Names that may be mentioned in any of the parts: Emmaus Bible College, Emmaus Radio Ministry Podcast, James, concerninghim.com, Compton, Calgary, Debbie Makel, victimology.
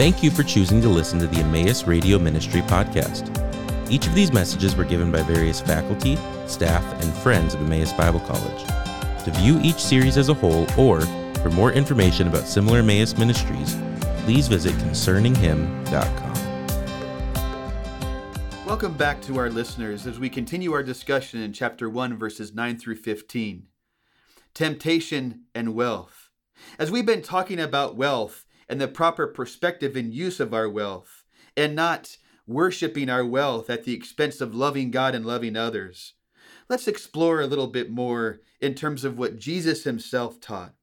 Thank you for choosing to listen to the Emmaus Radio Ministry Podcast. Each of these messages were given by various faculty, staff, and friends of Emmaus Bible College. To view each series as a whole or for more information about similar Emmaus ministries, please visit concerninghim.com. Welcome back to our listeners as we continue our discussion in chapter 1, verses 9 through 15. Temptation and wealth. As we've been talking about wealth, and the proper perspective and use of our wealth, and not worshiping our wealth at the expense of loving God and loving others. Let's explore a little bit more in terms of what Jesus himself taught.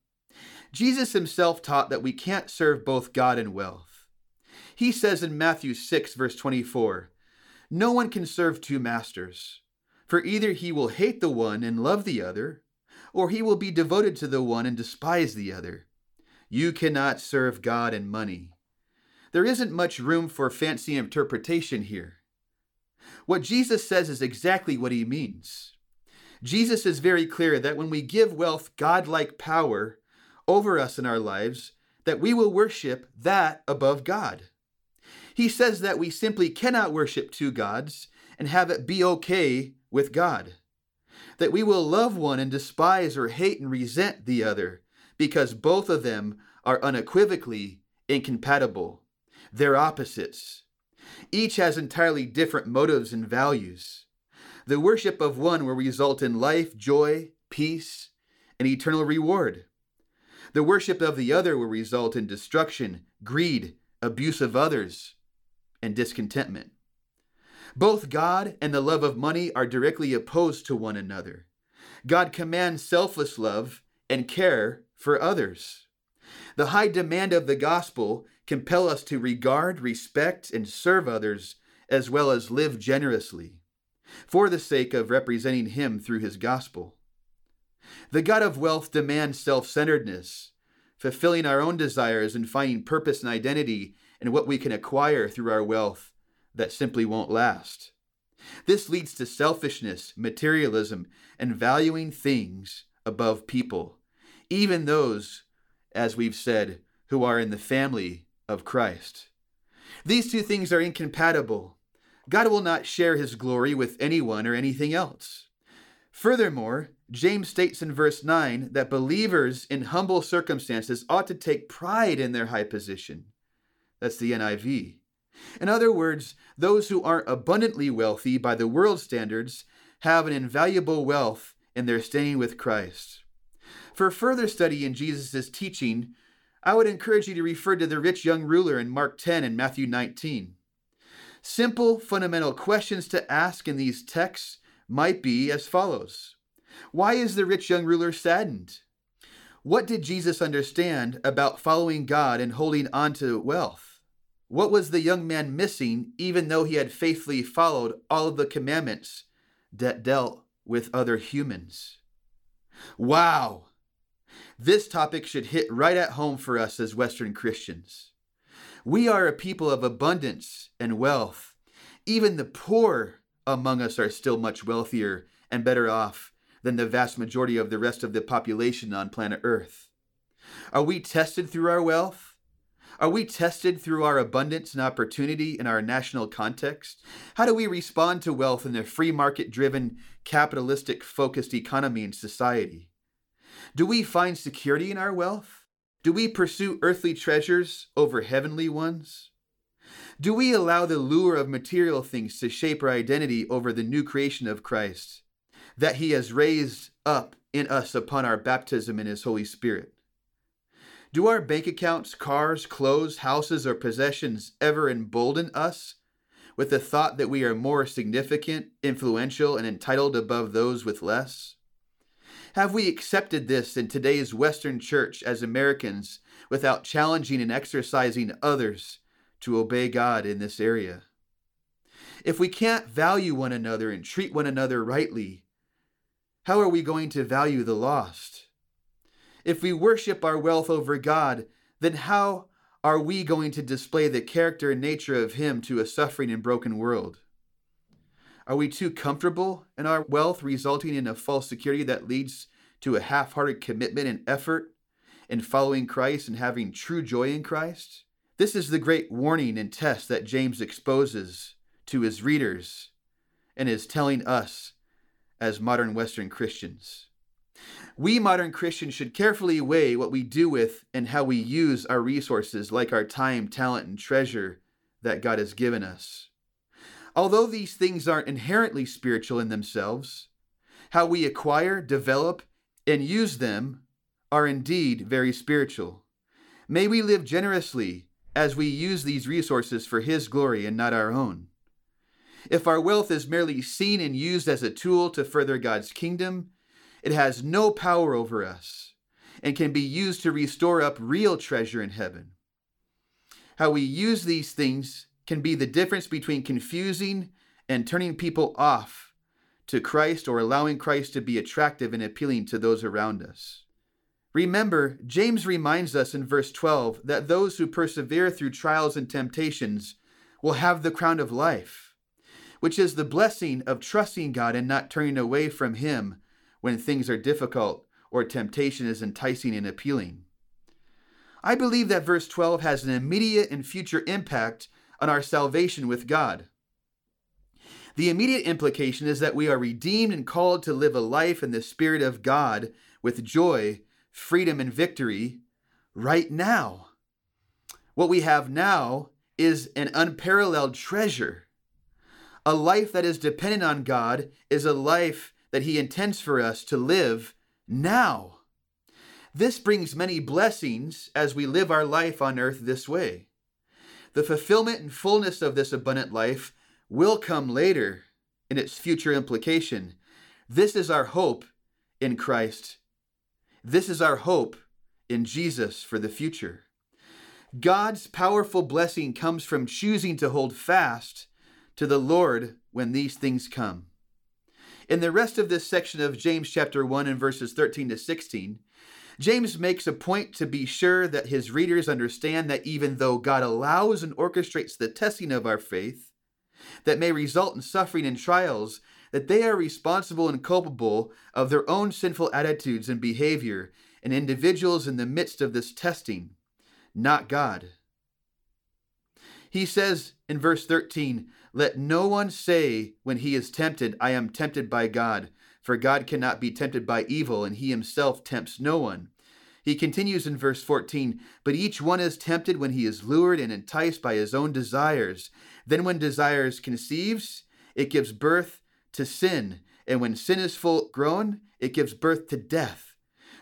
Jesus himself taught that we can't serve both God and wealth. He says in Matthew 6, verse 24, "No one can serve two masters, for either he will hate the one and love the other, or he will be devoted to the one and despise the other. You cannot serve God and money." There isn't much room for fancy interpretation here. What Jesus says is exactly what he means. Jesus is very clear that when we give wealth God-like power over us in our lives, that we will worship that above God. He says that we simply cannot worship two gods and have it be okay with God. That we will love one and despise or hate and resent the other, because both of them are unequivocally incompatible. They're opposites. Each has entirely different motives and values. The worship of one will result in life, joy, peace, and eternal reward. The worship of the other will result in destruction, greed, abuse of others, and discontentment. Both God and the love of money are directly opposed to one another. God commands selfless love and care for others. The high demand of the gospel compel us to regard, respect, and serve others, as well as live generously, for the sake of representing him through his gospel. The God of wealth demands self-centeredness, fulfilling our own desires and finding purpose and identity in what we can acquire through our wealth that simply won't last. This leads to selfishness, materialism, and valuing things above people, even those, as we've said, who are in the family of Christ. These two things are incompatible. God will not share his glory with anyone or anything else. Furthermore, James states in verse 9 that believers in humble circumstances ought to take pride in their high position. That's the NIV. In other words, those who aren't abundantly wealthy by the world's standards have an invaluable wealth in their standing with Christ. For further study in Jesus' teaching, I would encourage you to refer to the rich young ruler in Mark 10 and Matthew 19. Simple, fundamental questions to ask in these texts might be as follows. Why is the rich young ruler saddened? What did Jesus understand about following God and holding on to wealth? What was the young man missing, even though he had faithfully followed all of the commandments that dealt with other humans? Wow! This topic should hit right at home for us as Western Christians. We are a people of abundance and wealth. Even the poor among us are still much wealthier and better off than the vast majority of the rest of the population on planet Earth. Are we tested through our wealth? Are we tested through our abundance and opportunity in our national context? How do we respond to wealth in the free market-driven, capitalistic-focused economy and society? Do we find security in our wealth? Do we pursue earthly treasures over heavenly ones? Do we allow the lure of material things to shape our identity over the new creation of Christ that he has raised up in us upon our baptism in his Holy Spirit? Do our bank accounts, cars, clothes, houses, or possessions ever embolden us with the thought that we are more significant, influential, and entitled above those with less? Have we accepted this in today's Western church as Americans without challenging and exercising others to obey God in this area? If we can't value one another and treat one another rightly, how are we going to value the lost? If we worship our wealth over God, then how are we going to display the character and nature of him to a suffering and broken world? Are we too comfortable in our wealth, resulting in a false security that leads to a half-hearted commitment and effort in following Christ and having true joy in Christ? This is the great warning and test that James exposes to his readers and is telling us as modern Western Christians. We modern Christians should carefully weigh what we do with and how we use our resources, like our time, talent, and treasure that God has given us. Although these things aren't inherently spiritual in themselves, how we acquire, develop, and use them are indeed very spiritual. May we live generously as we use these resources for His glory and not our own. If our wealth is merely seen and used as a tool to further God's kingdom, it has no power over us and can be used to restore up real treasure in heaven. How we use these things can be the difference between confusing and turning people off to Christ or allowing Christ to be attractive and appealing to those around us. Remember, James reminds us in verse 12 that those who persevere through trials and temptations will have the crown of life, which is the blessing of trusting God and not turning away from Him when things are difficult or temptation is enticing and appealing. I believe that verse 12 has an immediate and future impact on our salvation with God. The immediate implication is that we are redeemed and called to live a life in the Spirit of God with joy, freedom, and victory right now. What we have now is an unparalleled treasure. A life that is dependent on God is a life that He intends for us to live now. This brings many blessings as we live our life on earth this way. The fulfillment and fullness of this abundant life will come later in its future implication. This is our hope in Christ. This is our hope in Jesus for the future. God's powerful blessing comes from choosing to hold fast to the Lord when these things come. In the rest of this section of James chapter 1 and verses 13 to 16, James makes a point to be sure that his readers understand that even though God allows and orchestrates the testing of our faith that may result in suffering and trials, that they are responsible and culpable of their own sinful attitudes and behavior and individuals in the midst of this testing, not God. He says in verse 13, "Let no one say when he is tempted, I am tempted by God, for God cannot be tempted by evil, and He Himself tempts no one." He continues in verse 14, "But each one is tempted when he is lured and enticed by his own desires. Then when desires conceives, it gives birth to sin, and when sin is full grown, it gives birth to death.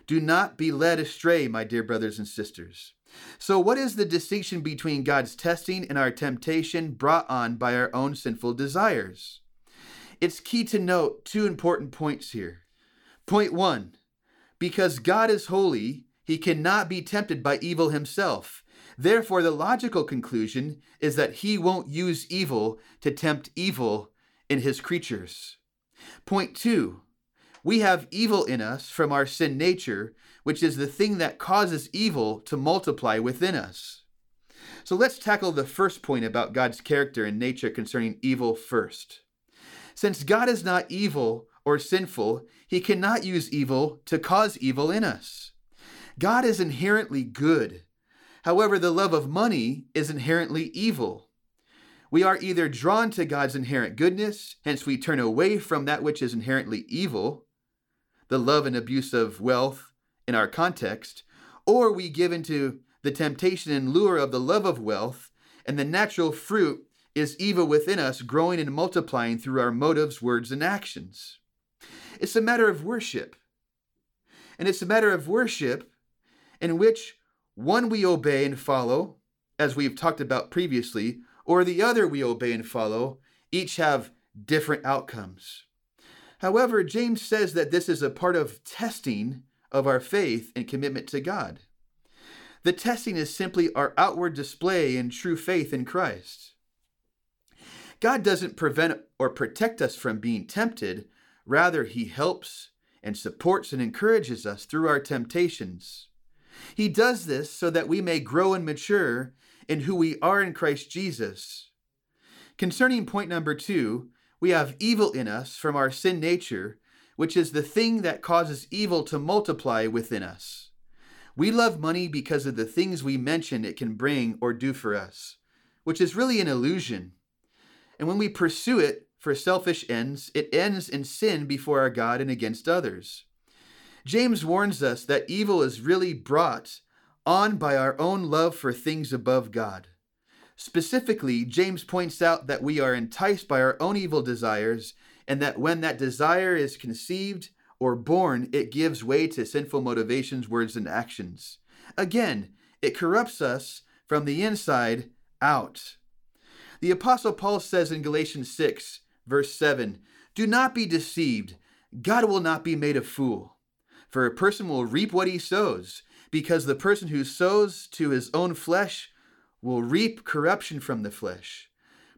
Do not be led astray, my dear brothers and sisters." So what is the distinction between God's testing and our temptation brought on by our own sinful desires? It's key to note two important points here. Point one, because God is holy, He cannot be tempted by evil Himself. Therefore, the logical conclusion is that He won't use evil to tempt evil in His creatures. Point two, we have evil in us from our sin nature, which is the thing that causes evil to multiply within us. So let's tackle the first point about God's character and nature concerning evil first. Since God is not evil or sinful, He cannot use evil to cause evil in us. God is inherently good. However, the love of money is inherently evil. We are either drawn to God's inherent goodness, hence we turn away from that which is inherently evil, the love and abuse of wealth in our context, or we give into the temptation and lure of the love of wealth, and the natural fruit is evil within us, growing and multiplying through our motives, words, and actions. It's a matter of worship. And it's a matter of worship in which one we obey and follow, as we've talked about previously, or the other we obey and follow, each have different outcomes. However, James says that this is a part of testing of our faith and commitment to God. The testing is simply our outward display in true faith in Christ. God doesn't prevent or protect us from being tempted. Rather, He helps and supports and encourages us through our temptations. He does this so that we may grow and mature in who we are in Christ Jesus. Concerning point number two, we have evil in us from our sin nature, which is the thing that causes evil to multiply within us. We love money because of the things we mention it can bring or do for us, which is really an illusion. And when we pursue it for selfish ends, it ends in sin before our God and against others. James warns us that evil is really brought on by our own love for things above God. Specifically, James points out that we are enticed by our own evil desires, and that when that desire is conceived or born, it gives way to sinful motivations, words, and actions. Again, it corrupts us from the inside out. The Apostle Paul says in Galatians 6, verse 7, "Do not be deceived. God will not be made a fool, for a person will reap what he sows, because the person who sows to his own flesh will reap corruption from the flesh.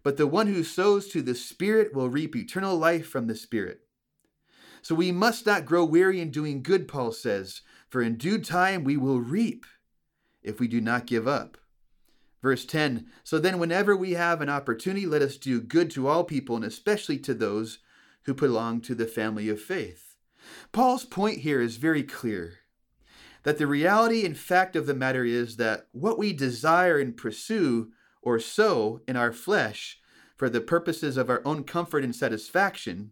But the one who sows to the Spirit will reap eternal life from the Spirit." So we must not grow weary in doing good, Paul says, for in due time we will reap if we do not give up. Verse 10, "So then whenever we have an opportunity, let us do good to all people, and especially to those who belong to the family of faith." Paul's point here is very clear, that the reality and fact of the matter is that what we desire and pursue or sow in our flesh for the purposes of our own comfort and satisfaction,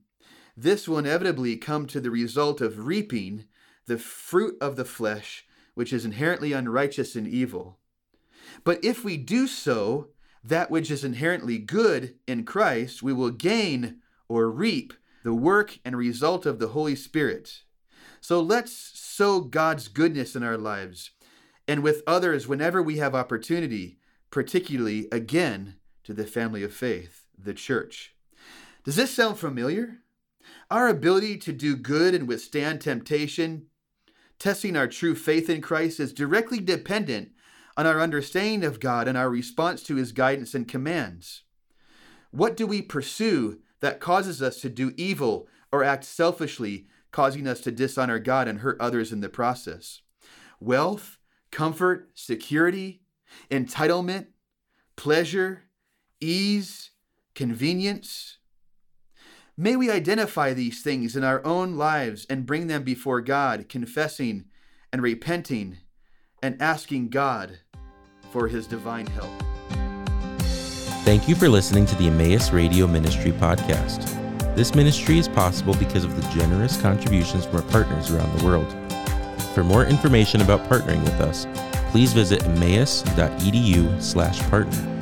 this will inevitably come to the result of reaping the fruit of the flesh, which is inherently unrighteous and evil. But if we do so, that which is inherently good in Christ, we will gain or reap the work and result of the Holy Spirit. So let's sow God's goodness in our lives and with others whenever we have opportunity, particularly, again, to the family of faith, the church. Does this sound familiar? Our ability to do good and withstand temptation, testing our true faith in Christ, is directly dependent on our understanding of God and our response to his guidance and commands. What do we pursue that causes us to do evil or act selfishly, causing us to dishonor God and hurt others in the process? Wealth, comfort, security, entitlement, pleasure, ease, convenience. May we identify these things in our own lives and bring them before God, confessing and repenting and asking God for his divine help. Thank you for listening to the Emmaus Radio Ministry Podcast. This ministry is possible because of the generous contributions from our partners around the world. For more information about partnering with us, please visit emmaus.edu/partner.